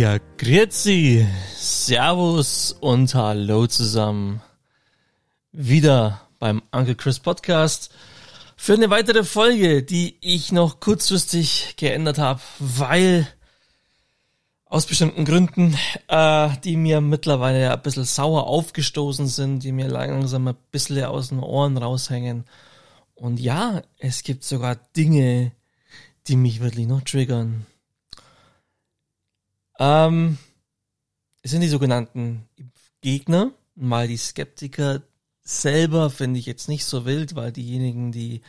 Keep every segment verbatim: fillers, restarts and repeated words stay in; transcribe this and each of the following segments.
Ja, grüezi, servus und hallo zusammen. Wieder beim Uncle Chris Podcast für eine weitere Folge, die ich noch kurzfristig geändert habe, weil aus bestimmten Gründen, äh, die mir mittlerweile ein bisschen sauer aufgestoßen sind, die mir langsam ein bisschen aus den Ohren raushängen. Und ja, es gibt sogar Dinge, die mich wirklich noch triggern. Ähm, es sind die sogenannten Impfgegner, mal die Skeptiker selber finde ich jetzt nicht so wild, weil diejenigen, die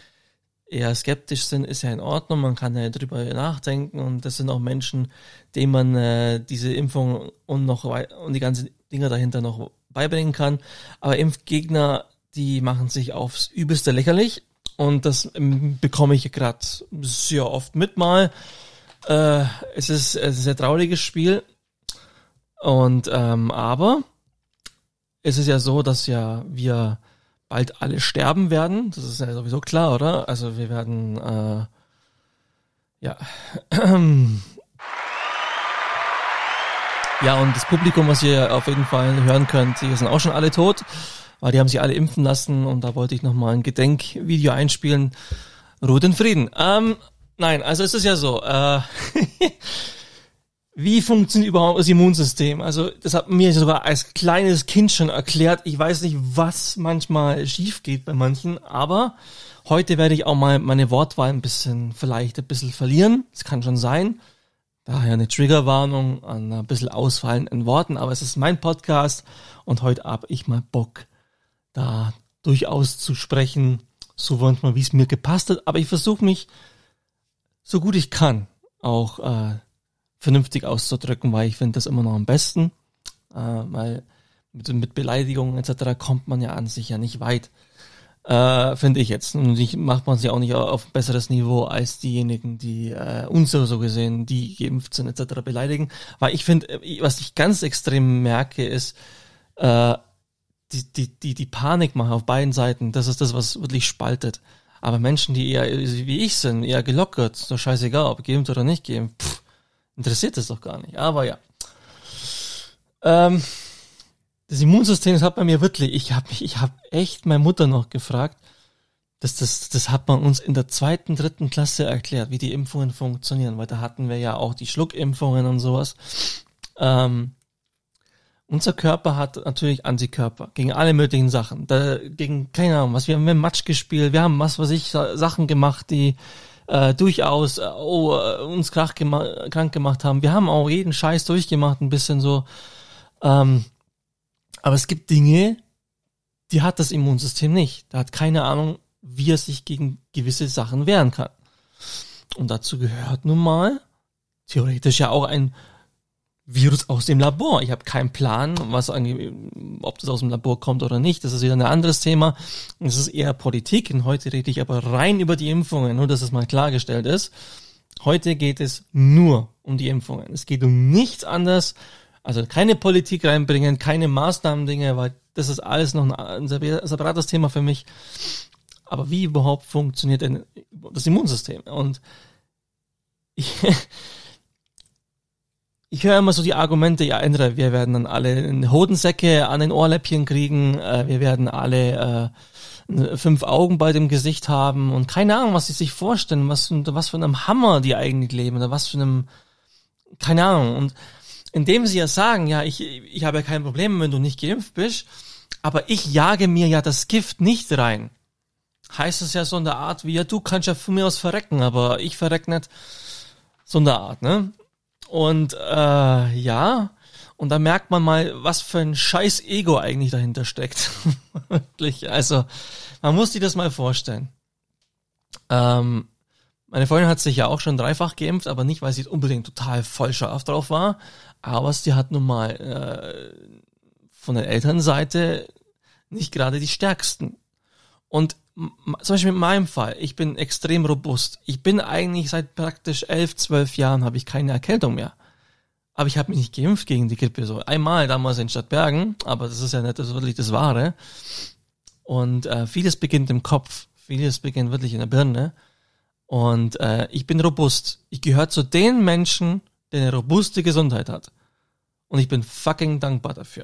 eher skeptisch sind, ist ja in Ordnung, man kann ja drüber nachdenken und das sind auch Menschen, denen man äh, diese Impfung und noch wei- und die ganzen Dinger dahinter noch beibringen kann, aber Impfgegner, die machen sich aufs Übelste lächerlich und das ähm, bekomme ich gerade sehr oft mit mal. Äh, es ist ein sehr trauriges Spiel und ähm, aber es ist ja so, dass ja wir bald alle sterben werden. Das ist ja sowieso klar, oder? Also wir werden äh, ja ja und das Publikum, was ihr auf jeden Fall hören könnt, die sind auch schon alle tot, weil die haben sich alle impfen lassen und da wollte ich nochmal ein Gedenkvideo einspielen. Ruht in Frieden. Ähm, Nein, also es ist ja so, äh, wie funktioniert überhaupt das Immunsystem? Also das hat mir sogar als kleines Kind schon erklärt. Ich weiß nicht, was manchmal schief geht bei manchen, aber heute werde ich auch mal meine Wortwahl ein bisschen, vielleicht ein bisschen verlieren. Das kann schon sein. Daher eine Triggerwarnung, ein bisschen Ausfallen in Worten, aber es ist mein Podcast und heute habe ich mal Bock, da durchaus zu sprechen, so manchmal, wie es mir gepasst hat, aber ich versuche mich so gut ich kann, auch äh, vernünftig auszudrücken, weil ich finde das immer noch am besten, äh, weil mit, mit Beleidigungen et cetera kommt man ja an sich ja nicht weit, äh, finde ich jetzt. Und ich, macht man sich auch nicht auf ein besseres Niveau als diejenigen, die äh, uns so gesehen, die geimpft sind et cetera beleidigen, weil ich finde, was ich ganz extrem merke, ist äh, die, die, die, die Panikmache auf beiden Seiten, das ist das, was wirklich spaltet. Aber Menschen, die eher wie ich sind, eher gelockert, so scheißegal, ob geimpft oder nicht geimpft, pff, interessiert das doch gar nicht. Aber ja, ähm, das Immunsystem, das hat bei mir wirklich, ich habe ich hab echt meine Mutter noch gefragt, das, das, das hat man uns in der zweiten, dritten Klasse erklärt, wie die Impfungen funktionieren, weil da hatten wir ja auch die Schluckimpfungen und sowas. Ähm, Unser Körper hat natürlich Antikörper gegen alle möglichen Sachen. Da, gegen, keine Ahnung, was wir haben, wir haben Matsch gespielt, wir haben was weiß ich, Sachen gemacht, die äh, durchaus äh, oh, uns krach gema- krank gemacht haben. Wir haben auch jeden Scheiß durchgemacht, ein bisschen so. Ähm, aber es gibt Dinge, die hat das Immunsystem nicht. Da hat keine Ahnung, wie er sich gegen gewisse Sachen wehren kann. Und dazu gehört nun mal theoretisch ja auch ein Virus aus dem Labor. Ich habe keinen Plan, was ange- ob das aus dem Labor kommt oder nicht. Das ist wieder ein anderes Thema. Das ist eher Politik. Und heute rede ich aber rein über die Impfungen, nur dass es mal klargestellt ist. Heute geht es nur um die Impfungen. Es geht um nichts anderes. Also keine Politik reinbringen, keine Maßnahmen-Dinge, weil das ist alles noch ein separates Thema für mich. Aber wie überhaupt funktioniert denn das Immunsystem? Und ich... Ich höre immer so die Argumente, ja, andere, wir werden dann alle Hodensäcke an den Ohrläppchen kriegen, äh, wir werden alle äh, fünf Augen bei dem Gesicht haben und keine Ahnung, was sie sich vorstellen, was, was für einem Hammer die eigentlich leben oder was für einem, keine Ahnung. Und indem sie ja sagen, ja, ich, ich habe ja kein Problem, wenn du nicht geimpft bist, aber ich jage mir ja das Gift nicht rein. Heißt es ja so in der Art wie, ja, du kannst ja von mir aus verrecken, aber ich verreck nicht. So in der Art, ne? Und äh, ja, und da merkt man mal, was für ein scheiß Ego eigentlich dahinter steckt. Wirklich, also man muss sich das mal vorstellen. Ähm, meine Freundin hat sich ja auch schon dreifach geimpft, aber nicht, weil sie unbedingt total voll scharf drauf war, aber sie hat nun mal äh, von der Elternseite nicht gerade die Stärksten. Und zum Beispiel in meinem Fall, ich bin extrem robust. Ich bin eigentlich seit praktisch elf, zwölf Jahren habe ich keine Erkältung mehr. Aber ich habe mich nicht geimpft gegen die Grippe. So einmal damals in Stadtbergen, aber das ist ja nicht das, wirklich das Wahre. Und äh, vieles beginnt im Kopf, vieles beginnt wirklich in der Birne. Und äh, ich bin robust. Ich gehöre zu den Menschen, der eine robuste Gesundheit hat. Und ich bin fucking dankbar dafür.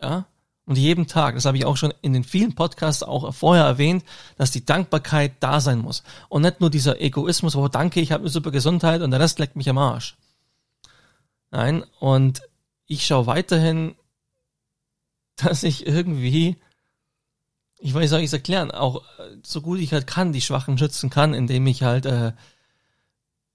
Ja? Und jeden Tag, das habe ich auch schon in den vielen Podcasts auch vorher erwähnt, dass die Dankbarkeit da sein muss. Und nicht nur dieser Egoismus, wow, danke, ich habe eine super Gesundheit und der Rest leckt mich am Arsch. Nein, und ich schaue weiterhin, dass ich irgendwie, ich weiß, soll ich es erklären, auch so gut ich halt kann, die Schwachen schützen kann, indem ich halt, äh,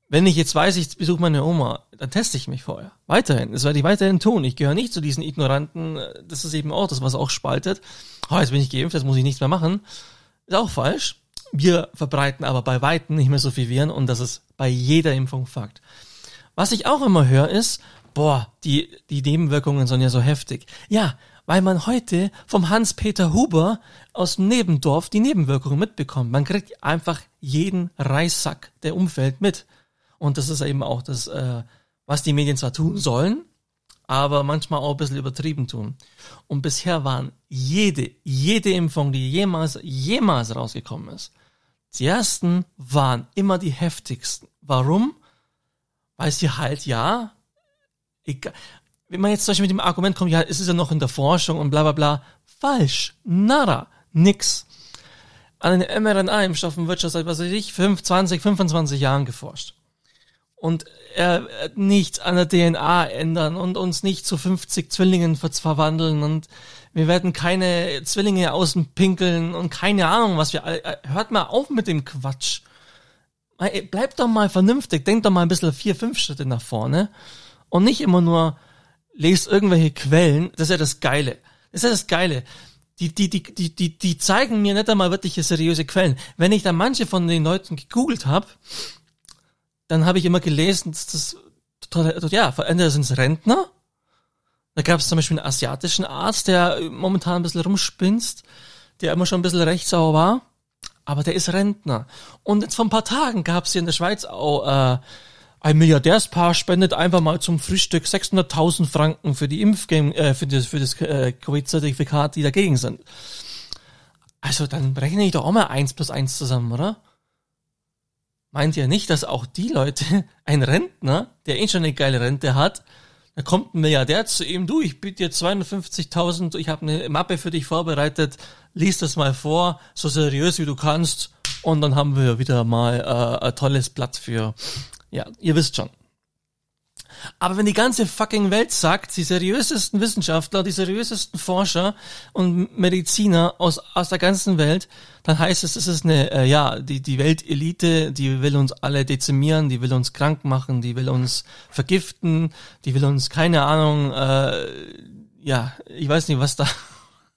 wenn ich jetzt weiß, ich besuche meine Oma, dann teste ich mich vorher. Weiterhin. Das werde ich weiterhin tun. Ich gehöre nicht zu diesen Ignoranten. Das ist eben auch das, was auch spaltet. Oh, jetzt bin ich geimpft, jetzt muss ich nichts mehr machen. Ist auch falsch. Wir verbreiten aber bei Weitem nicht mehr so viel Viren und das ist bei jeder Impfung Fakt. Was ich auch immer höre ist, boah, die, die Nebenwirkungen sind ja so heftig. Ja, weil man heute vom Hans-Peter Huber aus dem Nebendorf die Nebenwirkungen mitbekommt. Man kriegt einfach jeden Reissack, der umfällt, mit. Und das ist eben auch das, äh, was die Medien zwar tun sollen, aber manchmal auch ein bisschen übertrieben tun. Und bisher waren jede, jede Impfung, die jemals, jemals rausgekommen ist, die ersten waren immer die heftigsten. Warum? Weil sie halt, ja, egal, wenn man jetzt zum Beispiel mit dem Argument kommt, ja, es ist ja noch in der Forschung und bla bla bla, falsch, nada, nix. An den M R N A-Impfstoffen wird schon seit, was weiß ich, fünf, zwanzig, fünfundzwanzig Jahren geforscht. Und äh, nichts an der D N A ändern und uns nicht zu fünfzig Zwillingen verwandeln und wir werden keine Zwillinge außen pinkeln und keine Ahnung, was wir alle, hört mal auf mit dem Quatsch. Bleibt doch mal vernünftig, denkt doch mal ein bisschen vier, fünf Schritte nach vorne und nicht immer nur lest irgendwelche Quellen, das ist ja das Geile. Das ist ja das Geile. Die, die, die, die, die, die zeigen mir nicht einmal wirkliche seriöse Quellen. Wenn ich da manche von den Leuten gegoogelt habe, dann habe ich immer gelesen, dass das, ja, entweder sind es Rentner, da gab es zum Beispiel einen asiatischen Arzt, der momentan ein bisschen rumspinst, der immer schon ein bisschen rechtssauer war, aber der ist Rentner. Und jetzt vor ein paar Tagen gab es hier in der Schweiz auch, äh, ein Milliardärspaar spendet einfach mal zum Frühstück sechshunderttausend Franken für die Impfgegner, äh, für das, für das äh, Covid-Zertifikat, die dagegen sind. Also dann rechne ich doch auch mal eins plus eins zusammen, oder? Meint ihr nicht, dass auch die Leute, ein Rentner, der eh schon eine geile Rente hat, da kommt ein Milliardär zu ihm, du, ich biete dir zweihundertfünfzigtausend, ich habe eine Mappe für dich vorbereitet, lies das mal vor, so seriös wie du kannst und dann haben wir wieder mal äh, ein tolles Blatt für, ja, ihr wisst schon. Aber wenn die ganze fucking Welt sagt, die seriösesten Wissenschaftler, die seriösesten Forscher und Mediziner aus aus der ganzen Welt, dann heißt es, es ist eine, äh, ja, die die Weltelite, die will uns alle dezimieren, die will uns krank machen, die will uns vergiften, die will uns, keine Ahnung, äh, ja, ich weiß nicht, was da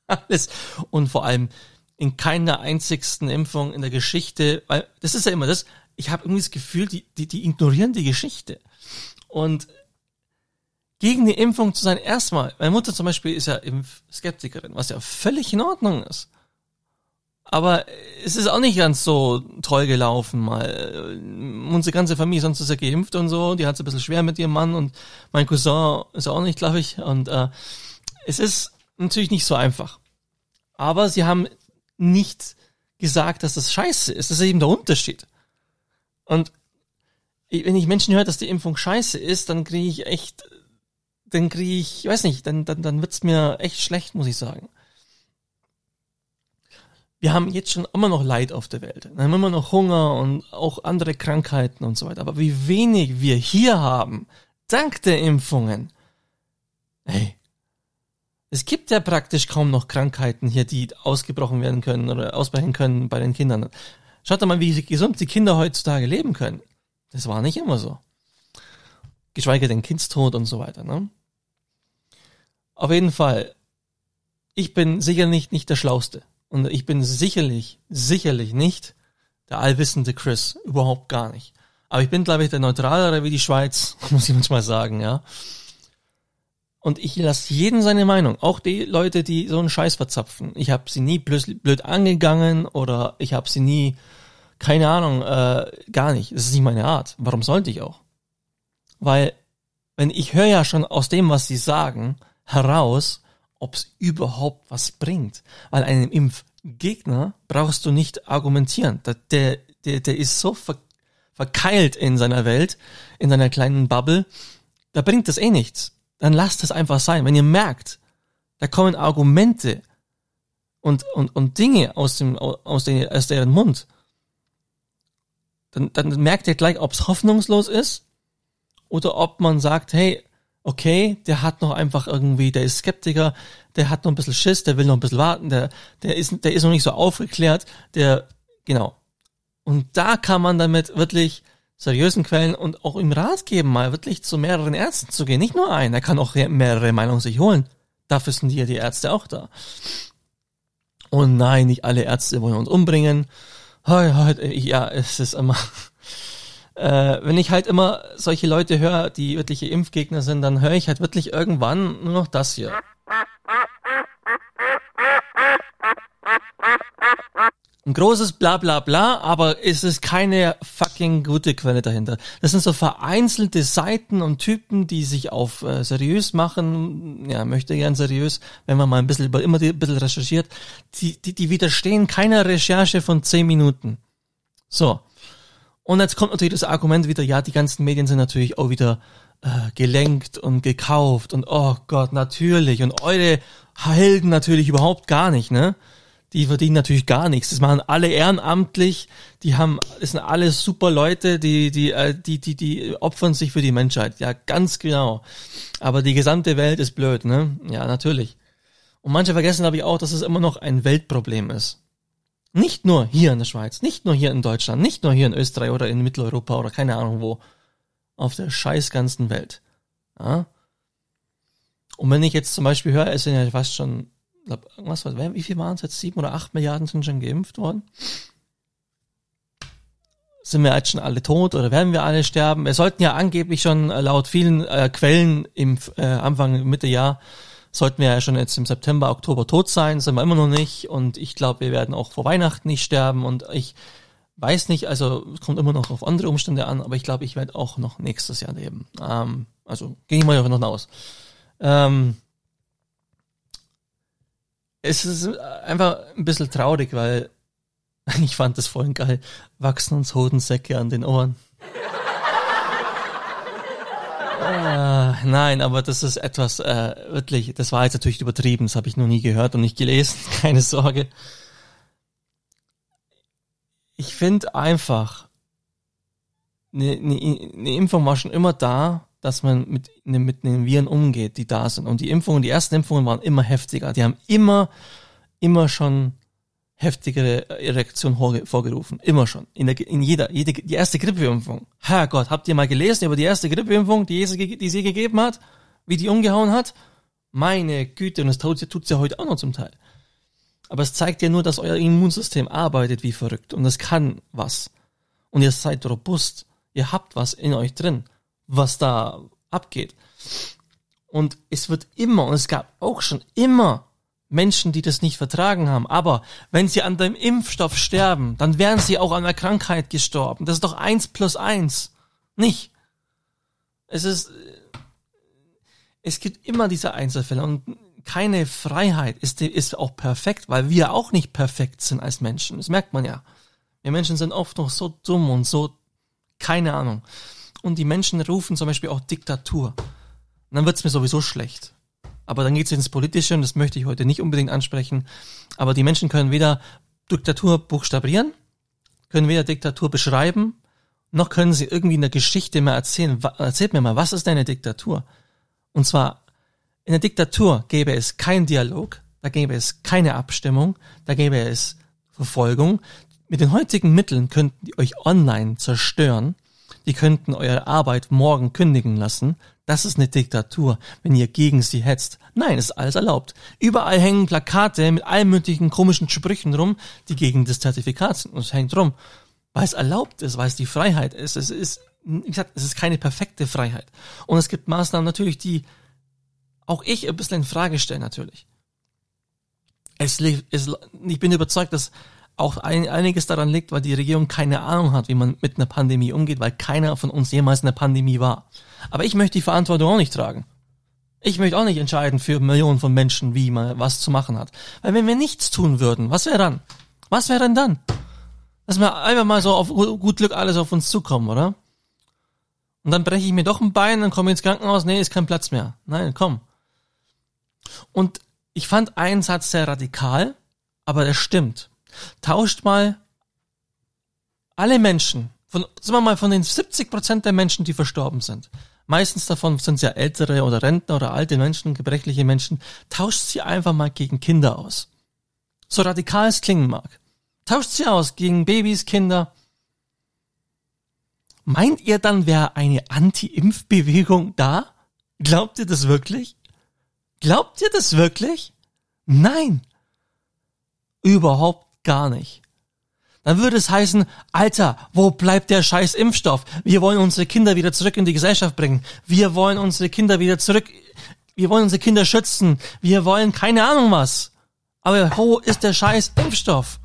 alles. Und vor allem in keiner einzigsten Impfung in der Geschichte, weil das ist ja immer das, ich habe irgendwie das Gefühl, die, die, die ignorieren die Geschichte. Und gegen die Impfung zu sein, erstmal, meine Mutter zum Beispiel ist ja Impfskeptikerin, was ja völlig in Ordnung ist. Aber es ist auch nicht ganz so toll gelaufen mal. Unsere ganze Familie, sonst ist ja geimpft und so, die hat es ein bisschen schwer mit ihrem Mann und mein Cousin ist auch nicht, glaube ich. Und äh, es ist natürlich nicht so einfach. Aber sie haben nicht gesagt, dass das scheiße ist. Das ist eben der Unterschied. Und wenn ich Menschen höre, dass die Impfung scheiße ist, dann kriege ich echt, dann kriege ich, ich weiß nicht, dann, dann, dann wird's mir echt schlecht, muss ich sagen. Wir haben jetzt schon immer noch Leid auf der Welt. Wir haben immer noch Hunger und auch andere Krankheiten und so weiter. Aber wie wenig wir hier haben, dank der Impfungen. Ey, es gibt ja praktisch kaum noch Krankheiten hier, die ausgebrochen werden können oder ausbrechen können bei den Kindern. Schaut doch mal, wie gesund die Kinder heutzutage leben können. Das war nicht immer so. Geschweige denn Kindstod und so weiter, ne? Auf jeden Fall, ich bin sicherlich nicht der Schlauste. Und ich bin sicherlich, sicherlich nicht der allwissende Chris. Überhaupt gar nicht. Aber ich bin, glaube ich, der Neutralere wie die Schweiz, muss ich manchmal sagen, ja. Und ich lasse jeden seine Meinung. Auch die Leute, die so einen Scheiß verzapfen. Ich habe sie nie blöd angegangen oder ich habe sie nie... Keine Ahnung, äh, gar nicht. Das ist nicht meine Art. Warum sollte ich auch? Weil, wenn ich höre ja schon aus dem, was sie sagen, heraus, ob es überhaupt was bringt. Weil einem Impfgegner brauchst du nicht argumentieren. Der, der, der ist so ver, verkeilt in seiner Welt, in seiner kleinen Bubble, da bringt das eh nichts. dann lasst es einfach sein. Wenn ihr merkt, da kommen Argumente und, und, und Dinge aus dem, aus den, aus deren Mund, dann, dann merkt ihr gleich, ob es hoffnungslos ist oder ob man sagt, hey, okay, der hat noch einfach irgendwie, der ist Skeptiker, der hat noch ein bisschen Schiss, der will noch ein bisschen warten, der, der ist, der ist noch nicht so aufgeklärt, der, genau. Und da kann man dann mit wirklich seriösen Quellen und auch im Rat geben, mal wirklich zu mehreren Ärzten zu gehen. Nicht nur einen, er kann auch mehrere Meinungen sich holen. Dafür sind ja die Ärzte auch da. Und nein, nicht alle Ärzte wollen uns umbringen. Ja, es ist immer... Äh, wenn ich halt immer solche Leute höre, die wirkliche Impfgegner sind, dann höre ich halt wirklich irgendwann nur noch das hier. Ein großes Blablabla, aber es ist keine fucking gute Quelle dahinter. Das sind so vereinzelte Seiten und Typen, die sich auf äh, seriös machen, ja, möchte gern seriös, wenn man mal ein bisschen über, immer ein bisschen recherchiert, die, die, die widerstehen keiner Recherche von zehn Minuten. So. Und jetzt kommt natürlich das Argument wieder, ja, die ganzen Medien sind natürlich auch wieder äh, gelenkt und gekauft und oh Gott, natürlich. Und eure Helden natürlich überhaupt gar nicht, ne? Die verdienen natürlich gar nichts. Das machen alle ehrenamtlich, die haben, das sind alle super Leute, die, die, äh, die, die, die opfern sich für die Menschheit. Ja, ganz genau. Aber die gesamte Welt ist blöd, ne? Ja, natürlich. Und manche vergessen, glaube ich, auch, dass es immer noch ein Weltproblem ist. Nicht nur hier in der Schweiz, nicht nur hier in Deutschland, nicht nur hier in Österreich oder in Mitteleuropa oder keine Ahnung wo. Auf der scheiß ganzen Welt. Ja? Und wenn ich jetzt zum Beispiel höre, es sind ja fast schon, glaub, was, wie viel waren es jetzt? Sieben oder acht Milliarden sind schon geimpft worden? Sind wir jetzt schon alle tot oder werden wir alle sterben? Wir sollten ja angeblich schon laut vielen äh, Quellen im äh, Anfang, Mitte Jahr sollten wir ja schon jetzt im September, Oktober tot sein, sind wir immer noch nicht und ich glaube, wir werden auch vor Weihnachten nicht sterben und ich weiß nicht, also es kommt immer noch auf andere Umstände an, aber ich glaube, ich werde auch noch nächstes Jahr leben. Ähm, also gehe ich mal davon noch aus. Ähm, es ist einfach ein bisschen traurig, weil ich fand das voll geil, wachsen uns Hodensäcke an den Ohren. Nein, aber das ist etwas, äh, wirklich, das war jetzt natürlich übertrieben, das habe ich noch nie gehört und nicht gelesen, keine Sorge. Ich finde einfach, eine ne, ne Impfung war schon immer da, dass man mit, ne, mit den Viren umgeht, die da sind. Und die Impfungen, die ersten Impfungen waren immer heftiger, die haben immer, immer schon heftigere Reaktion vorgerufen. Immer schon. In, der, in jeder, jede, die erste Grippeimpfung. Herrgott, habt ihr mal gelesen über die erste Grippeimpfung, die Jesus, die sie gegeben hat? Wie die umgehauen hat? Meine Güte, und das tut's ja heute auch noch zum Teil. Aber es zeigt ja nur, dass euer Immunsystem arbeitet wie verrückt. Und es kann was. Und ihr seid robust. Ihr habt was in euch drin, was da abgeht. Und es wird immer, und es gab auch schon immer Menschen, die das nicht vertragen haben. Aber wenn sie an dem Impfstoff sterben, dann wären sie auch an der Krankheit gestorben. Das ist doch eins plus eins. Nicht? Es ist, es gibt immer diese Einzelfälle und keine Freiheit ist, ist auch perfekt, weil wir auch nicht perfekt sind als Menschen. Das merkt man ja. Wir Menschen sind oft noch so dumm und so, keine Ahnung. Und die Menschen rufen zum Beispiel auch Diktatur. Und dann wird's mir sowieso schlecht. Aber dann geht's ins Politische und das möchte ich heute nicht unbedingt ansprechen. Aber die Menschen können weder Diktatur buchstabieren, können weder Diktatur beschreiben, noch können sie irgendwie in der Geschichte mal erzählen. Erzählt mir mal, was ist denn eine Diktatur? Und zwar, in der Diktatur gäbe es keinen Dialog, da gäbe es keine Abstimmung, da gäbe es Verfolgung. Mit den heutigen Mitteln könnten die euch online zerstören. Die könnten eure Arbeit morgen kündigen lassen. Das ist eine Diktatur, wenn ihr gegen sie hetzt. Nein, ist alles erlaubt. Überall hängen Plakate mit allmöglichen komischen Sprüchen rum, die gegen das Zertifikat sind. Und es hängt rum, weil es erlaubt ist, weil es die Freiheit ist. Es ist, wie gesagt, es ist keine perfekte Freiheit. Und es gibt Maßnahmen natürlich, die auch ich ein bisschen in Frage stelle natürlich. Es, es, ich bin überzeugt, dass auch ein, einiges daran liegt, weil die Regierung keine Ahnung hat, wie man mit einer Pandemie umgeht, weil keiner von uns jemals in einer Pandemie war. Aber ich möchte die Verantwortung auch nicht tragen. Ich möchte auch nicht entscheiden für Millionen von Menschen, wie man was zu machen hat. Weil wenn wir nichts tun würden, was wäre dann? Was wäre denn dann? Dass wir einfach mal so auf gut Glück alles auf uns zukommen, oder? Und dann breche ich mir doch ein Bein, dann komme ich ins Krankenhaus, nee, ist kein Platz mehr. Nein, komm. Und ich fand einen Satz sehr radikal, aber der stimmt. Tauscht mal alle Menschen, von, sagen wir mal von den siebzig Prozent der Menschen, die verstorben sind, meistens davon sind es ja ältere oder Rentner oder alte Menschen, gebrechliche Menschen, tauscht sie einfach mal gegen Kinder aus. So radikal es klingen mag. Tauscht sie aus gegen Babys, Kinder. Meint ihr dann, wäre eine Anti-Impf-Bewegung da? Glaubt ihr das wirklich? Glaubt ihr das wirklich? Nein. Überhaupt gar nicht. Dann würde es heißen, Alter, wo bleibt der scheiß Impfstoff? Wir wollen unsere Kinder wieder zurück in die Gesellschaft bringen. Wir wollen unsere Kinder wieder zurück. Wir wollen unsere Kinder schützen. Wir wollen keine Ahnung was. Aber wo ist der scheiß Impfstoff?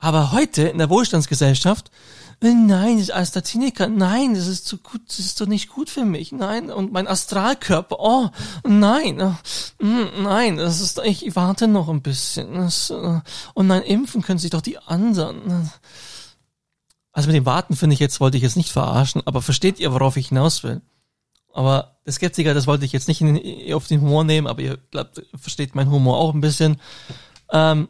Aber heute in der Wohlstandsgesellschaft, nein, das Astrazeneca, nein, das ist zu gut, das ist doch nicht gut für mich, nein, und mein Astralkörper, oh, nein, nein, das ist, ich warte noch ein bisschen, und nein, impfen können sich doch die anderen. Also mit dem Warten finde ich jetzt, wollte ich jetzt nicht verarschen, aber versteht ihr, worauf ich hinaus will? Aber der Skeptiker, das wollte ich jetzt nicht in, auf den Humor nehmen, aber ihr glaubt, versteht meinen Humor auch ein bisschen. Ähm,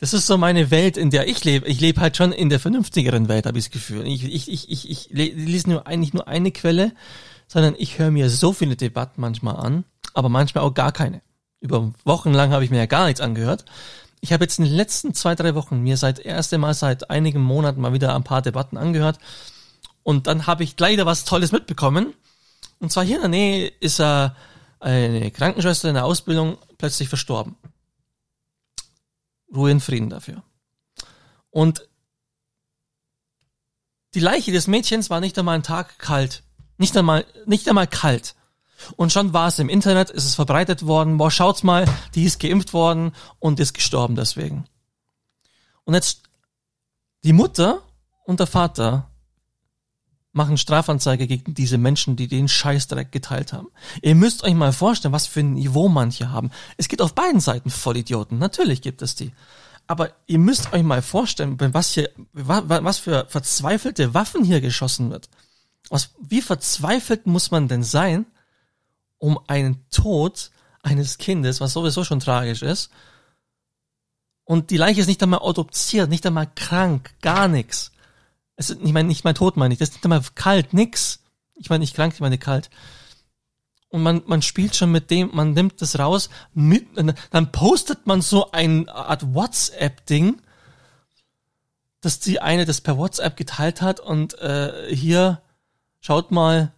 Das ist so meine Welt, in der ich lebe. Ich lebe halt schon in der vernünftigeren Welt, habe ich das Gefühl. Ich, ich, ich, ich, ich lese nur eigentlich nur eine Quelle, sondern ich höre mir so viele Debatten manchmal an, aber manchmal auch gar keine. Über Wochen lang habe ich mir ja gar nichts angehört. Ich habe jetzt in den letzten zwei, drei Wochen mir seit erste Mal seit einigen Monaten mal wieder ein paar Debatten angehört und dann habe ich leider was Tolles mitbekommen. Und zwar hier in der Nähe ist eine Krankenschwester in der Ausbildung plötzlich verstorben. Ruhe in Frieden dafür. Und die Leiche des Mädchens war nicht einmal einen Tag kalt. Nicht einmal, nicht einmal kalt. Und schon war es im Internet, ist es verbreitet worden, boah, schaut's mal, die ist geimpft worden und ist gestorben deswegen. Und jetzt, die Mutter und der Vater machen Strafanzeige gegen diese Menschen, die den Scheißdreck geteilt haben. Ihr müsst euch mal vorstellen, was für ein Niveau manche haben. Es gibt auf beiden Seiten Vollidioten, natürlich gibt es die. Aber ihr müsst euch mal vorstellen, was hier, was für verzweifelte Waffen hier geschossen wird. Was, wie verzweifelt muss man denn sein, um einen Tod eines Kindes, was sowieso schon tragisch ist, und die Leiche ist nicht einmal autopsiert, nicht einmal krank, gar nichts. Es ist, ich meine, nicht mal tot, meine ich. Das ist nicht mal kalt, nix. Ich meine nicht krank, ich meine kalt. Und man, man spielt schon mit dem, man nimmt das raus, mit, dann postet man so eine Art WhatsApp-Ding, dass die eine das per WhatsApp geteilt hat und äh, hier, schaut mal,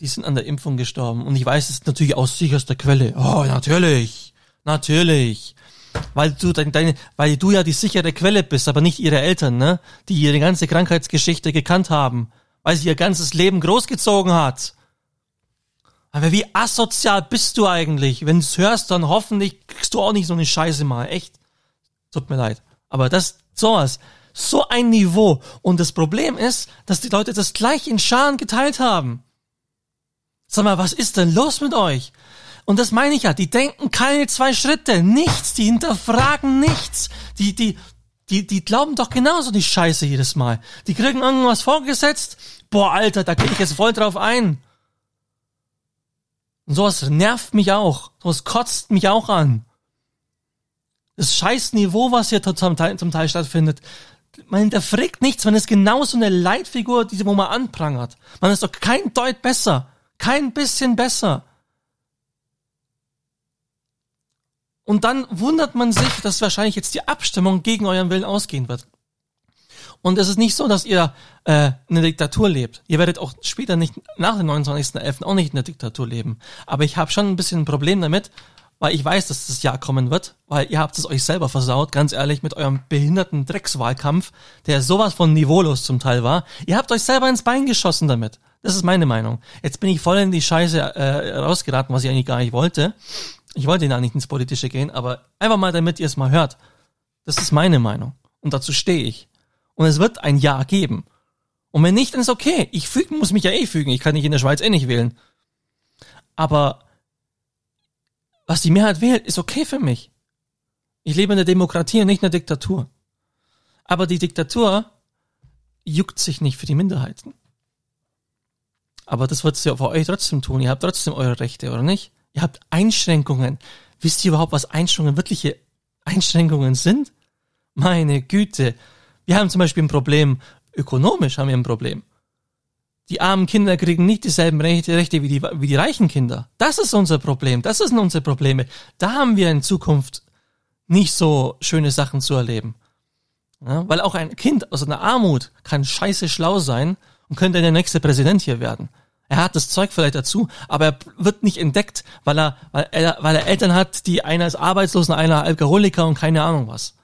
die sind an der Impfung gestorben. Und ich weiß, es ist natürlich aus sicherster Quelle. Oh, natürlich, natürlich. Weil du deine, deine, weil du ja die sichere Quelle bist, aber nicht ihre Eltern, ne? Die ihre ganze Krankheitsgeschichte gekannt haben, weil sie ihr ganzes Leben großgezogen hat. Aber wie asozial bist du eigentlich? Wenn du es hörst, dann hoffentlich kriegst du auch nicht so eine Scheiße mal, echt. Tut mir leid. Aber das, sowas, so ein Niveau. Und das Problem ist, dass die Leute das gleich in Scharen geteilt haben. Sag mal, was ist denn los mit euch? Und das meine ich ja, die denken keine zwei Schritte, nichts, die hinterfragen nichts, die, die, die, die glauben doch genauso die Scheiße jedes Mal. Die kriegen irgendwas vorgesetzt, boah, Alter, da gehe ich jetzt voll drauf ein. Und sowas nervt mich auch, sowas kotzt mich auch an. Das scheiß Niveau, was hier zum Teil, zum Teil stattfindet, man hinterfragt nichts, man ist genau so eine Leitfigur, die wo man anprangert. Man ist doch kein Deut besser, kein bisschen besser. Und dann wundert man sich, dass wahrscheinlich jetzt die Abstimmung gegen euren Willen ausgehen wird. Und es ist nicht so, dass ihr äh, in der Diktatur lebt. Ihr werdet auch später nicht, nach dem neunundzwanzigsten elften auch nicht in der Diktatur leben. Aber ich habe schon ein bisschen ein Problem damit, weil ich weiß, dass das Jahr kommen wird, weil ihr habt es euch selber versaut, ganz ehrlich, mit eurem behinderten Dreckswahlkampf, der sowas von niveaulos zum Teil war. Ihr habt euch selber ins Bein geschossen damit. Das ist meine Meinung. Jetzt bin ich voll in die Scheiße äh, rausgeraten, was ich eigentlich gar nicht wollte. Ich wollte da nicht ins Politische gehen, aber einfach mal, damit ihr es mal hört. Das ist meine Meinung. Und dazu stehe ich. Und es wird ein Ja geben. Und wenn nicht, dann ist okay. Ich füge, muss mich ja eh fügen. Ich kann nicht in der Schweiz eh nicht wählen. Aber was die Mehrheit wählt, ist okay für mich. Ich lebe in der Demokratie und nicht in der Diktatur. Aber die Diktatur juckt sich nicht für die Minderheiten. Aber das wird sie ja für euch trotzdem tun. Ihr habt trotzdem eure Rechte, oder nicht? Ihr habt Einschränkungen. Wisst ihr überhaupt, was Einschränkungen, wirkliche Einschränkungen sind? Meine Güte. Wir haben zum Beispiel ein Problem, ökonomisch haben wir ein Problem. Die armen Kinder kriegen nicht dieselben Rechte, Rechte wie die, wie die reichen Kinder. Das ist unser Problem. Das sind unsere Probleme. Da haben wir in Zukunft nicht so schöne Sachen zu erleben. Ja, weil auch ein Kind aus einer Armut kann scheiße schlau sein und könnte der nächste Präsident hier werden. Er hat das Zeug vielleicht dazu, aber er wird nicht entdeckt, weil er, weil er, weil er Eltern hat, die einer ist arbeitslos und einer Alkoholiker und keine Ahnung was.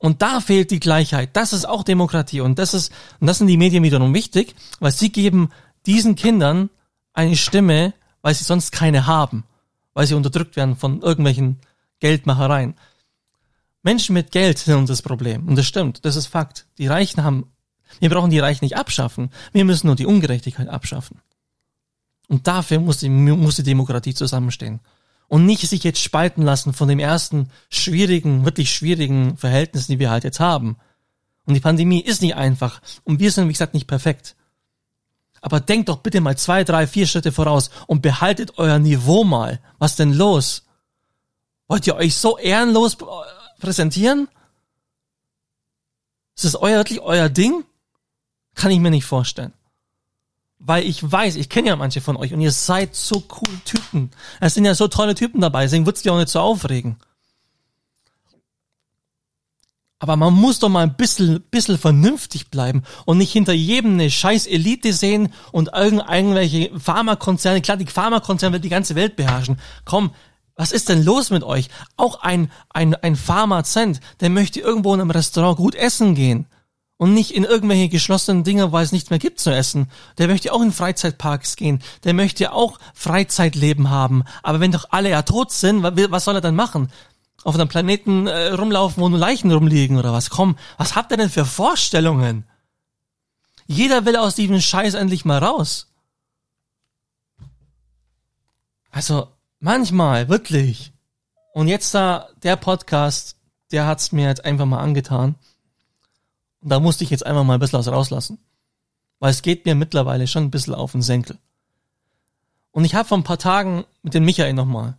Und da fehlt die Gleichheit. Das ist auch Demokratie. Und das ist, und das sind die Medien wiederum wichtig, weil sie geben diesen Kindern eine Stimme, weil sie sonst keine haben. Weil sie unterdrückt werden von irgendwelchen Geldmachereien. Menschen mit Geld sind unser Problem. Und das stimmt. Das ist Fakt. Die Reichen haben, wir brauchen die Reichen nicht abschaffen. Wir müssen nur die Ungerechtigkeit abschaffen. Und dafür muss die, muss die Demokratie zusammenstehen. Und nicht sich jetzt spalten lassen von dem ersten schwierigen, wirklich schwierigen Verhältnis, die wir halt jetzt haben. Und die Pandemie ist nicht einfach. Und wir sind, wie gesagt, nicht perfekt. Aber denkt doch bitte mal zwei, drei, vier Schritte voraus und behaltet euer Niveau mal. Was denn los? Wollt ihr euch so ehrenlos präsentieren? Ist das euer, wirklich euer Ding? Kann ich mir nicht vorstellen. Weil ich weiß, ich kenne ja manche von euch und ihr seid so cool Typen. Es sind ja so tolle Typen dabei, deswegen wird's dir auch nicht so aufregen. Aber man muss doch mal ein bisschen, bisschen vernünftig bleiben und nicht hinter jedem eine scheiß Elite sehen und irgendwelche Pharmakonzerne, klar, die Pharmakonzerne wird die ganze Welt beherrschen. Komm, was ist denn los mit euch? Auch ein, ein, ein Pharmazent, der möchte irgendwo in einem Restaurant gut essen gehen. Und nicht in irgendwelche geschlossenen Dinge, weil es nichts mehr gibt zu essen. Der möchte auch in Freizeitparks gehen. Der möchte auch Freizeitleben haben. Aber wenn doch alle ja tot sind, was soll er dann machen? Auf einem Planeten äh, rumlaufen, wo nur Leichen rumliegen oder was? Komm, was habt ihr denn für Vorstellungen? Jeder will aus diesem Scheiß endlich mal raus. Also, manchmal, wirklich. Und jetzt da, der Podcast, der hat's mir jetzt einfach mal angetan. Und da musste ich jetzt einfach mal ein bisschen was rauslassen. Weil es geht mir mittlerweile schon ein bisschen auf den Senkel. Und ich habe vor ein paar Tagen mit dem Michael nochmal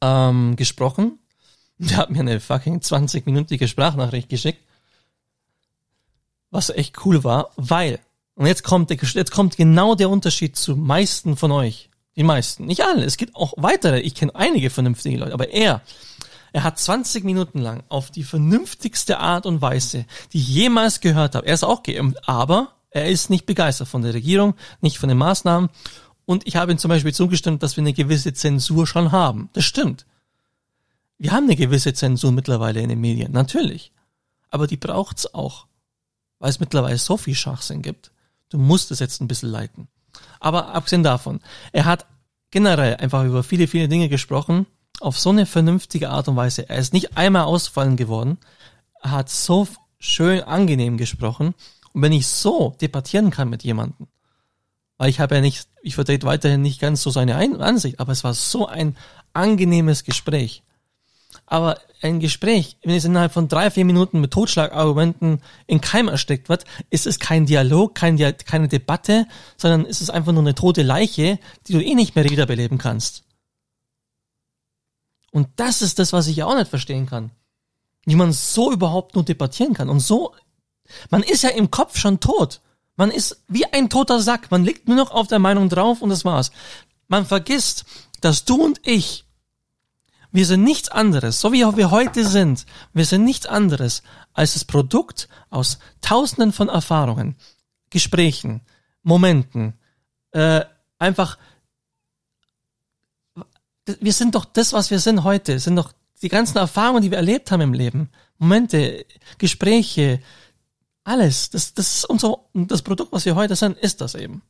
ähm, gesprochen. Der hat mir eine fucking zwanzigminütige Sprachnachricht geschickt. Was echt cool war, weil, und jetzt kommt, der, jetzt kommt genau der Unterschied zu meisten von euch. Die meisten, nicht alle, es gibt auch weitere. Ich kenne einige vernünftige Leute, aber er... Er hat zwanzig Minuten lang auf die vernünftigste Art und Weise, die ich jemals gehört habe. Er ist auch geimpft, aber er ist nicht begeistert von der Regierung, nicht von den Maßnahmen. Und ich habe ihm zum Beispiel zugestimmt, dass wir eine gewisse Zensur schon haben. Das stimmt. Wir haben eine gewisse Zensur mittlerweile in den Medien, natürlich. Aber die braucht's auch, weil es mittlerweile so viel Schwachsinn gibt. Du musst es jetzt ein bisschen leiten. Aber abgesehen davon, er hat generell einfach über viele, viele Dinge gesprochen, auf so eine vernünftige Art und Weise. Er ist nicht einmal ausfallend geworden. Er hat so schön angenehm gesprochen. Und wenn ich so debattieren kann mit jemandem, weil ich habe ja nicht, ich vertrete weiterhin nicht ganz so seine Ein- Ansicht, aber es war so ein angenehmes Gespräch. Aber ein Gespräch, wenn es innerhalb von drei, vier Minuten mit Totschlagargumenten in Keim erstickt wird, ist es kein Dialog, kein Dia- keine Debatte, sondern ist es einfach nur eine tote Leiche, die du eh nicht mehr wiederbeleben kannst. Und das ist das, was ich ja auch nicht verstehen kann. Wie man so überhaupt nur debattieren kann. Und so, man ist ja im Kopf schon tot. Man ist wie ein toter Sack. Man liegt nur noch auf der Meinung drauf und das war's. Man vergisst, dass du und ich, wir sind nichts anderes, so wie wir heute sind. Wir sind nichts anderes als das Produkt aus Tausenden von Erfahrungen, Gesprächen, Momenten, äh, einfach... Wir sind doch das, was wir sind heute, sind doch die ganzen Erfahrungen, die wir erlebt haben im Leben. Momente, Gespräche, alles. Das, das ist unser, das Produkt, was wir heute sind, ist das eben.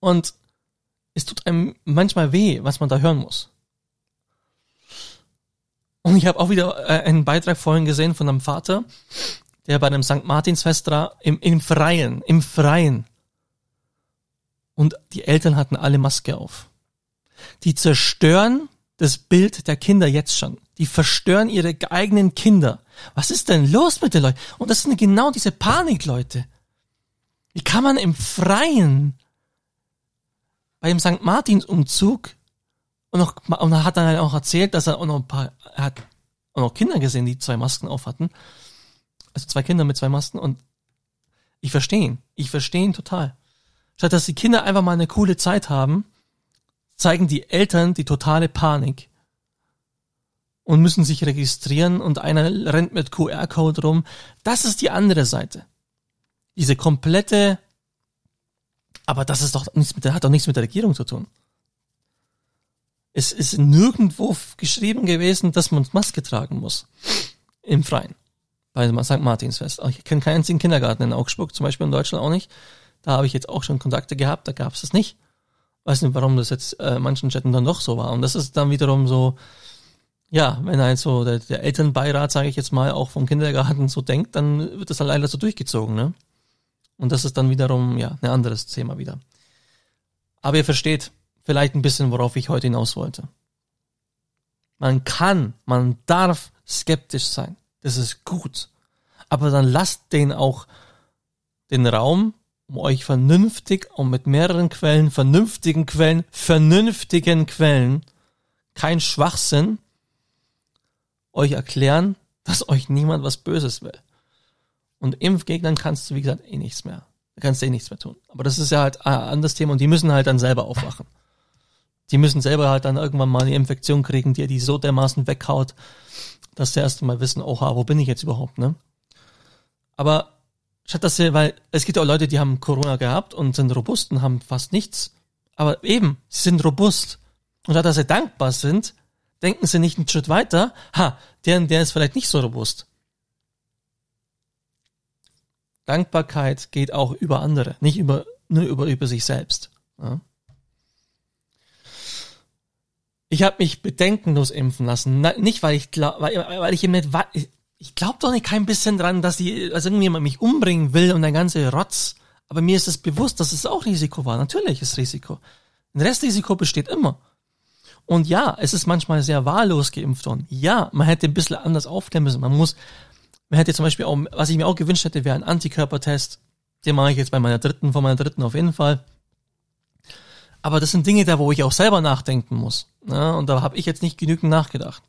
Und es tut einem manchmal weh, was man da hören muss. Und ich habe auch wieder einen Beitrag vorhin gesehen von einem Vater, der bei einem Sankt Martinsfest war, im, im Freien, im Freien. Und die Eltern hatten alle Maske auf. Die zerstören das Bild der Kinder jetzt schon. Die verstören ihre eigenen Kinder. Was ist denn los mit den Leuten? Und das sind genau diese Panikleute. Wie kann man im Freien beim Sankt Martins-Umzug und, noch, und er hat dann auch erzählt, dass er auch noch ein paar, er hat auch noch Kinder gesehen, die zwei Masken auf hatten. Also zwei Kinder mit zwei Masken und ich verstehe ihn. Ich verstehe ihn total. Statt dass die Kinder einfach mal eine coole Zeit haben, zeigen die Eltern die totale Panik und müssen sich registrieren und einer rennt mit Q R-Code rum. Das ist die andere Seite. Diese komplette, aber das ist doch nichts mit der, hat doch nichts mit der Regierung zu tun. Es ist nirgendwo geschrieben gewesen, dass man Maske tragen muss. Im Freien. Bei Sankt Martinsfest. Ich kenne keinen einzigen Kindergarten in Augsburg, zum Beispiel in Deutschland auch nicht. Da habe ich jetzt auch schon Kontakte gehabt, da gab es das nicht. Weiß nicht, warum das jetzt äh, manchen Städten dann doch so war. Und das ist dann wiederum so, ja, wenn halt so der, der Elternbeirat, sage ich jetzt mal, auch vom Kindergarten so denkt, dann wird das halt leider so durchgezogen, ne? Und das ist dann wiederum, ja, ein anderes Thema wieder. Aber ihr versteht vielleicht ein bisschen, worauf ich heute hinaus wollte. Man kann, man darf skeptisch sein. Das ist gut. Aber dann lasst denen auch den Raum, um euch vernünftig und mit mehreren Quellen, vernünftigen Quellen, vernünftigen Quellen, kein Schwachsinn, euch erklären, dass euch niemand was Böses will. Und Impfgegnern kannst du, wie gesagt, eh nichts mehr. Du kannst eh nichts mehr tun. Aber das ist ja halt ein anderes Thema und die müssen halt dann selber aufwachen. Die müssen selber halt dann irgendwann mal eine Infektion kriegen, die die so dermaßen weghaut, dass sie erst mal wissen, oha, wo bin ich jetzt überhaupt, ne? Aber statt dass sie, weil es gibt auch Leute, die haben Corona gehabt und sind robust und haben fast nichts. Aber eben, sie sind robust. Und statt dass sie dankbar sind, denken sie nicht einen Schritt weiter, ha, der und der ist vielleicht nicht so robust. Dankbarkeit geht auch über andere, nicht über, nur über, über sich selbst. Ja. Ich habe mich bedenkenlos impfen lassen. Na, nicht, weil ich glaube, weil, weil ich eben nicht, ich, ich glaube doch nicht kein bisschen dran, dass die, also irgendjemand mich umbringen will und der ganze Rotz. Aber mir ist es bewusst, dass es auch Risiko war. Natürlich ist Risiko. Ein Restrisiko besteht immer. Und ja, es ist manchmal sehr wahllos geimpft worden. Ja, man hätte ein bisschen anders aufklären müssen. Man muss, man hätte zum Beispiel auch, was ich mir auch gewünscht hätte, wäre ein Antikörpertest. Den mache ich jetzt bei meiner dritten, von meiner dritten auf jeden Fall. Aber das sind Dinge da, wo ich auch selber nachdenken muss. Ne? Und da habe ich jetzt nicht genügend nachgedacht.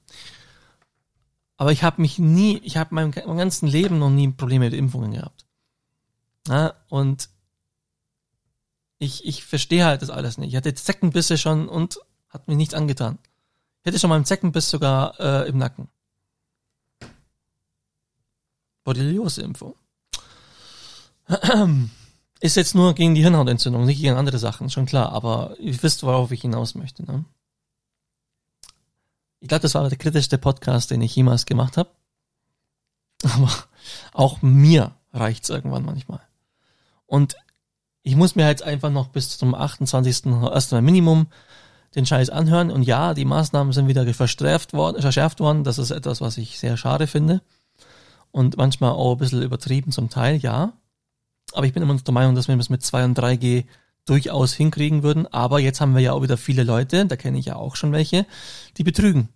Aber ich habe mich nie, ich habe mein, mein ganzen Leben noch nie Probleme mit Impfungen gehabt. Ne? Und ich, ich verstehe halt das alles nicht. Ich hatte Zeckenbisse schon und hat mir nichts angetan. Ich hätte schon mal einen Zeckenbiss sogar äh, im Nacken. Borreliose-Impfung. Ist jetzt nur gegen die Hirnhautentzündung, nicht gegen andere Sachen, schon klar. Aber ihr wisst, worauf ich hinaus möchte. Ne? Ich glaube, das war der kritischste Podcast, den ich jemals gemacht habe. Aber auch mir reicht's irgendwann manchmal. Und ich muss mir jetzt einfach noch bis zum achtundzwanzigsten erstmal Minimum den Scheiß anhören. Und ja, die Maßnahmen sind wieder verstärft worden, verschärft worden. Das ist etwas, was ich sehr schade finde. Und manchmal auch ein bisschen übertrieben zum Teil, ja. Aber ich bin immer noch der Meinung, dass wir das mit zwei und drei G durchaus hinkriegen würden. Aber jetzt haben wir ja auch wieder viele Leute, da kenne ich ja auch schon welche, die betrügen.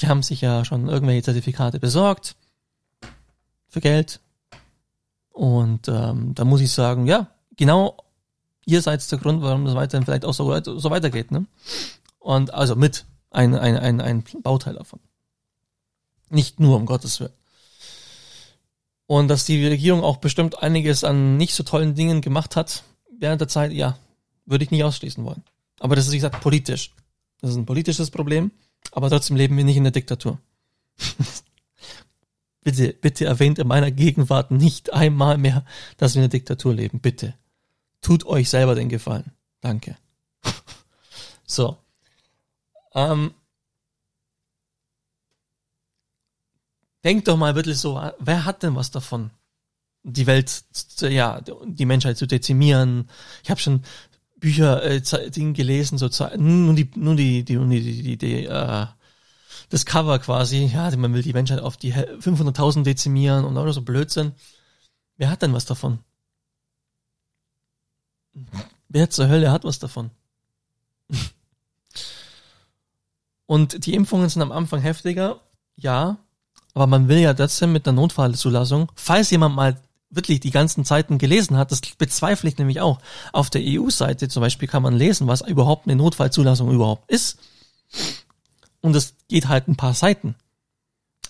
Die haben sich ja schon irgendwelche Zertifikate besorgt für Geld. Und ähm, da muss ich sagen, ja, genau ihr seid der Grund, warum das weiterhin vielleicht auch so, so weitergeht. Ne? Und also mit ein, ein, ein, ein Bauteil davon. Nicht nur, um Gottes Willen. Und dass die Regierung auch bestimmt einiges an nicht so tollen Dingen gemacht hat während der Zeit, ja, würde ich nicht ausschließen wollen. Aber das ist, wie gesagt, politisch. Das ist ein politisches Problem, aber trotzdem leben wir nicht in der Diktatur. Bitte, bitte erwähnt in meiner Gegenwart nicht einmal mehr, dass wir in der Diktatur leben. Bitte. Tut euch selber den Gefallen. Danke. So. Ähm. Denkt doch mal wirklich so, wer hat denn was davon? Die Welt, ja, die Menschheit zu dezimieren. Ich habe schon Bücher, äh, Dinge gelesen, so nur die, nur die, die, die, die, die äh, das Cover quasi. Ja, man will die Menschheit auf die fünfhunderttausend dezimieren und auch so Blödsinn. Wer hat denn was davon? Wer zur Hölle hat was davon? Und die Impfungen sind am Anfang heftiger, ja, aber man will ja trotzdem mit einer Notfallzulassung, falls jemand mal wirklich die ganzen Zeiten gelesen hat, das bezweifle ich nämlich auch. Auf der E U-Seite zum Beispiel kann man lesen, was überhaupt eine Notfallzulassung überhaupt ist. Und es geht halt ein paar Seiten.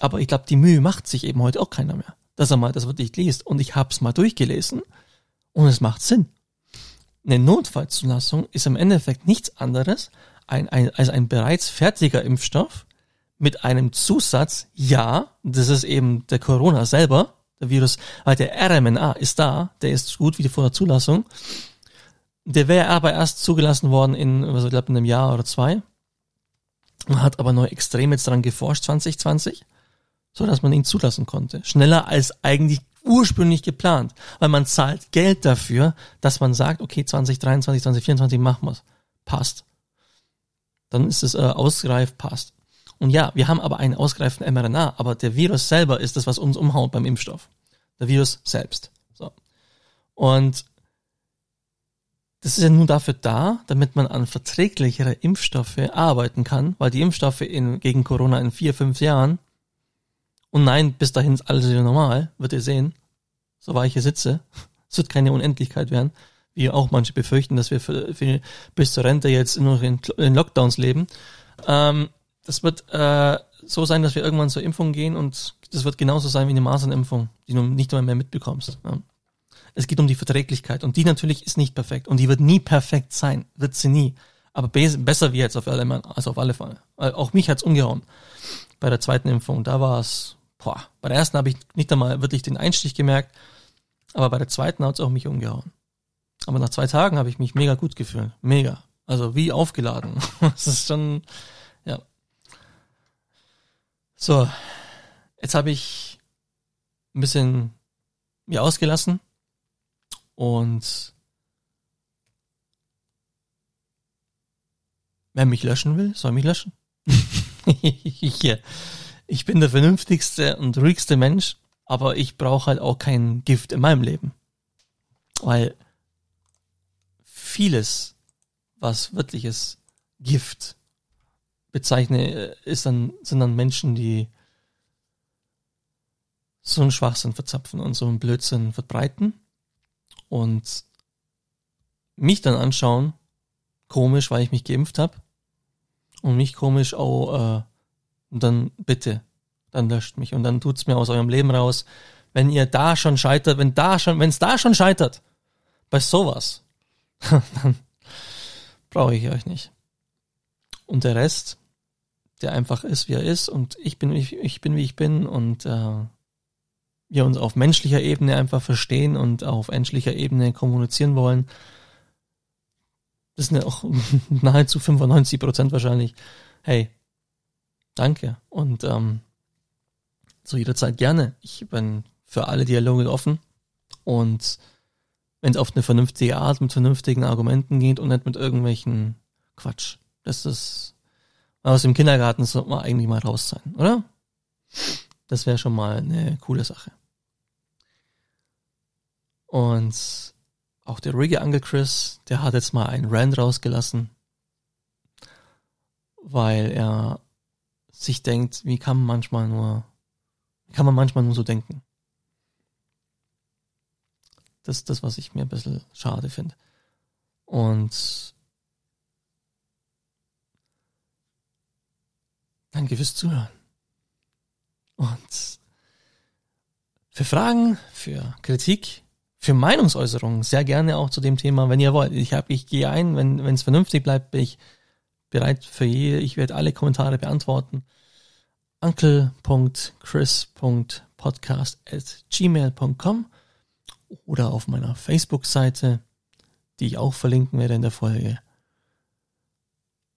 Aber ich glaube, die Mühe macht sich eben heute auch keiner mehr, dass er mal das wirklich liest. Und ich habe es mal durchgelesen und es macht Sinn. Eine Notfallzulassung ist im Endeffekt nichts anderes ein, ein, als ein bereits fertiger Impfstoff mit einem Zusatz, ja, das ist eben der Corona selber, der Virus, weil der R M N A ist da, der ist so gut wie vor der Zulassung. Der wäre aber erst zugelassen worden in, was ich glaube, in einem Jahr oder zwei. Man hat aber neu extrem jetzt dran geforscht, zwanzig zwanzig, so dass man ihn zulassen konnte. Schneller als eigentlich ursprünglich geplant, weil man zahlt Geld dafür, dass man sagt, okay, zwanzig dreiundzwanzig, zwanzig vierundzwanzig machen wir es. Passt. Dann ist es äh, ausgereift, passt. Und ja, wir haben aber einen ausgereiften M R N A, aber der Virus selber ist das, was uns umhaut beim Impfstoff. Der Virus selbst. So. Und das ist ja nun dafür da, damit man an verträglichere Impfstoffe arbeiten kann, weil die Impfstoffe in, gegen Corona in vier, fünf Jahren, und nein, bis dahin ist alles wieder normal, wird ihr sehen, so weit ich hier sitze, es wird keine Unendlichkeit werden, wie auch manche befürchten, dass wir für, für, bis zur Rente jetzt nur noch in, in Lockdowns leben. Ähm, Das wird äh, so sein, dass wir irgendwann zur Impfung gehen und das wird genauso sein wie eine Masernimpfung, die du nicht mehr mitbekommst. Ja. Es geht um die Verträglichkeit und die natürlich ist nicht perfekt und die wird nie perfekt sein, wird sie nie. Aber be- besser wie jetzt auf alle, also auf alle Fälle. Auch mich hat's umgehauen bei der zweiten Impfung. Da war es, boah, bei der ersten habe ich nicht einmal wirklich den Einstich gemerkt, aber bei der zweiten hat's auch mich umgehauen. Aber nach zwei Tagen habe ich mich mega gut gefühlt, mega. Also wie aufgeladen. Das ist schon, ja. So, jetzt habe ich ein bisschen mir ausgelassen und wer mich löschen will, soll mich löschen. Ich bin der vernünftigste und ruhigste Mensch, aber ich brauche halt auch kein Gift in meinem Leben, weil vieles, was wirkliches Gift bezeichne, ist dann, sind dann Menschen, die so einen Schwachsinn verzapfen und so einen Blödsinn verbreiten und mich dann anschauen, komisch, weil ich mich geimpft habe und mich komisch auch, äh, und dann bitte, dann löscht mich und dann tut's mir aus eurem Leben raus, wenn ihr da schon scheitert, wenn da schon, wenn's da schon scheitert, bei sowas, dann brauche ich euch nicht. Und der Rest, der einfach ist, wie er ist und ich bin, ich, ich bin, wie ich bin und äh, wir uns auf menschlicher Ebene einfach verstehen und auf menschlicher Ebene kommunizieren wollen, das sind ja auch nahezu fünfundneunzig Prozent wahrscheinlich, hey, danke und ähm, zu jeder Zeit gerne. Ich bin für alle Dialoge offen und wenn es auf eine vernünftige Art mit vernünftigen Argumenten geht und nicht mit irgendwelchen Quatsch. Das ist aus dem Kindergarten, sollte man eigentlich mal raus sein, oder? Das wäre schon mal eine coole Sache. Und auch der ruhige Uncle Chris, der hat jetzt mal einen Rant rausgelassen, weil er sich denkt, wie kann man manchmal nur, wie kann man manchmal nur so denken? Das ist das, was ich mir ein bisschen schade finde. Und danke fürs Zuhören. Und für Fragen, für Kritik, für Meinungsäußerungen sehr gerne auch zu dem Thema, wenn ihr wollt. Ich hab, ich gehe ein, wenn wenn es vernünftig bleibt, bin ich bereit für jede. Ich werde alle Kommentare beantworten. uncle Punkt chris Punkt podcast at gmail Punkt com oder auf meiner Facebook-Seite, die ich auch verlinken werde in der Folge.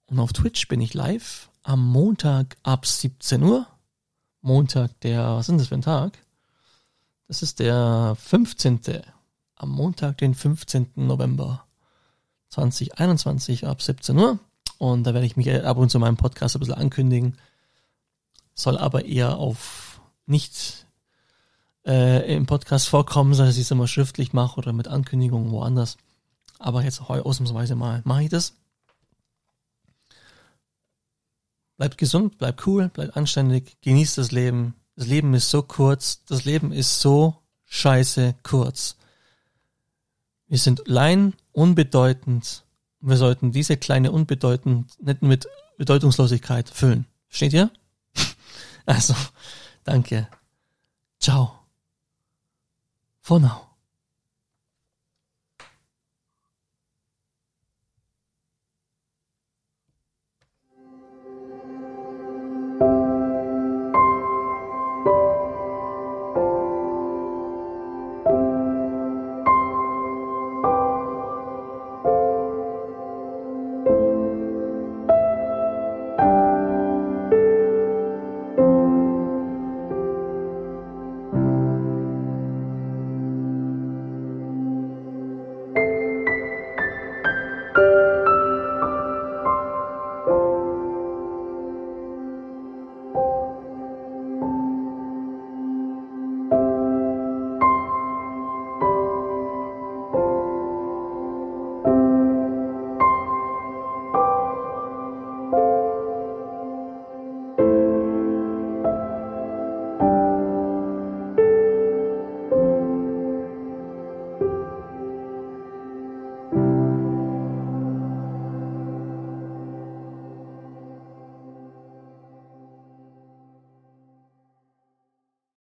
Und auf Twitch bin ich live. Am Montag ab siebzehn Uhr. Montag, der, was ist das für ein Tag? Das ist der fünfzehnten Am Montag, den fünfzehnten November zweitausendeinundzwanzig ab siebzehn Uhr. Und da werde ich mich ab und zu meinem Podcast ein bisschen ankündigen. Soll aber eher auf nicht äh, im Podcast vorkommen, sondern dass ich es immer schriftlich mache oder mit Ankündigungen woanders. Aber jetzt ausnahmsweise mal mache ich das. Bleibt gesund, bleibt cool, bleibt anständig, genießt das Leben. Das Leben ist so kurz, das Leben ist so scheiße kurz. Wir sind klein, unbedeutend. Wir sollten diese kleine Unbedeutend nicht mit Bedeutungslosigkeit füllen. Versteht ihr? Also, danke. Ciao. For now.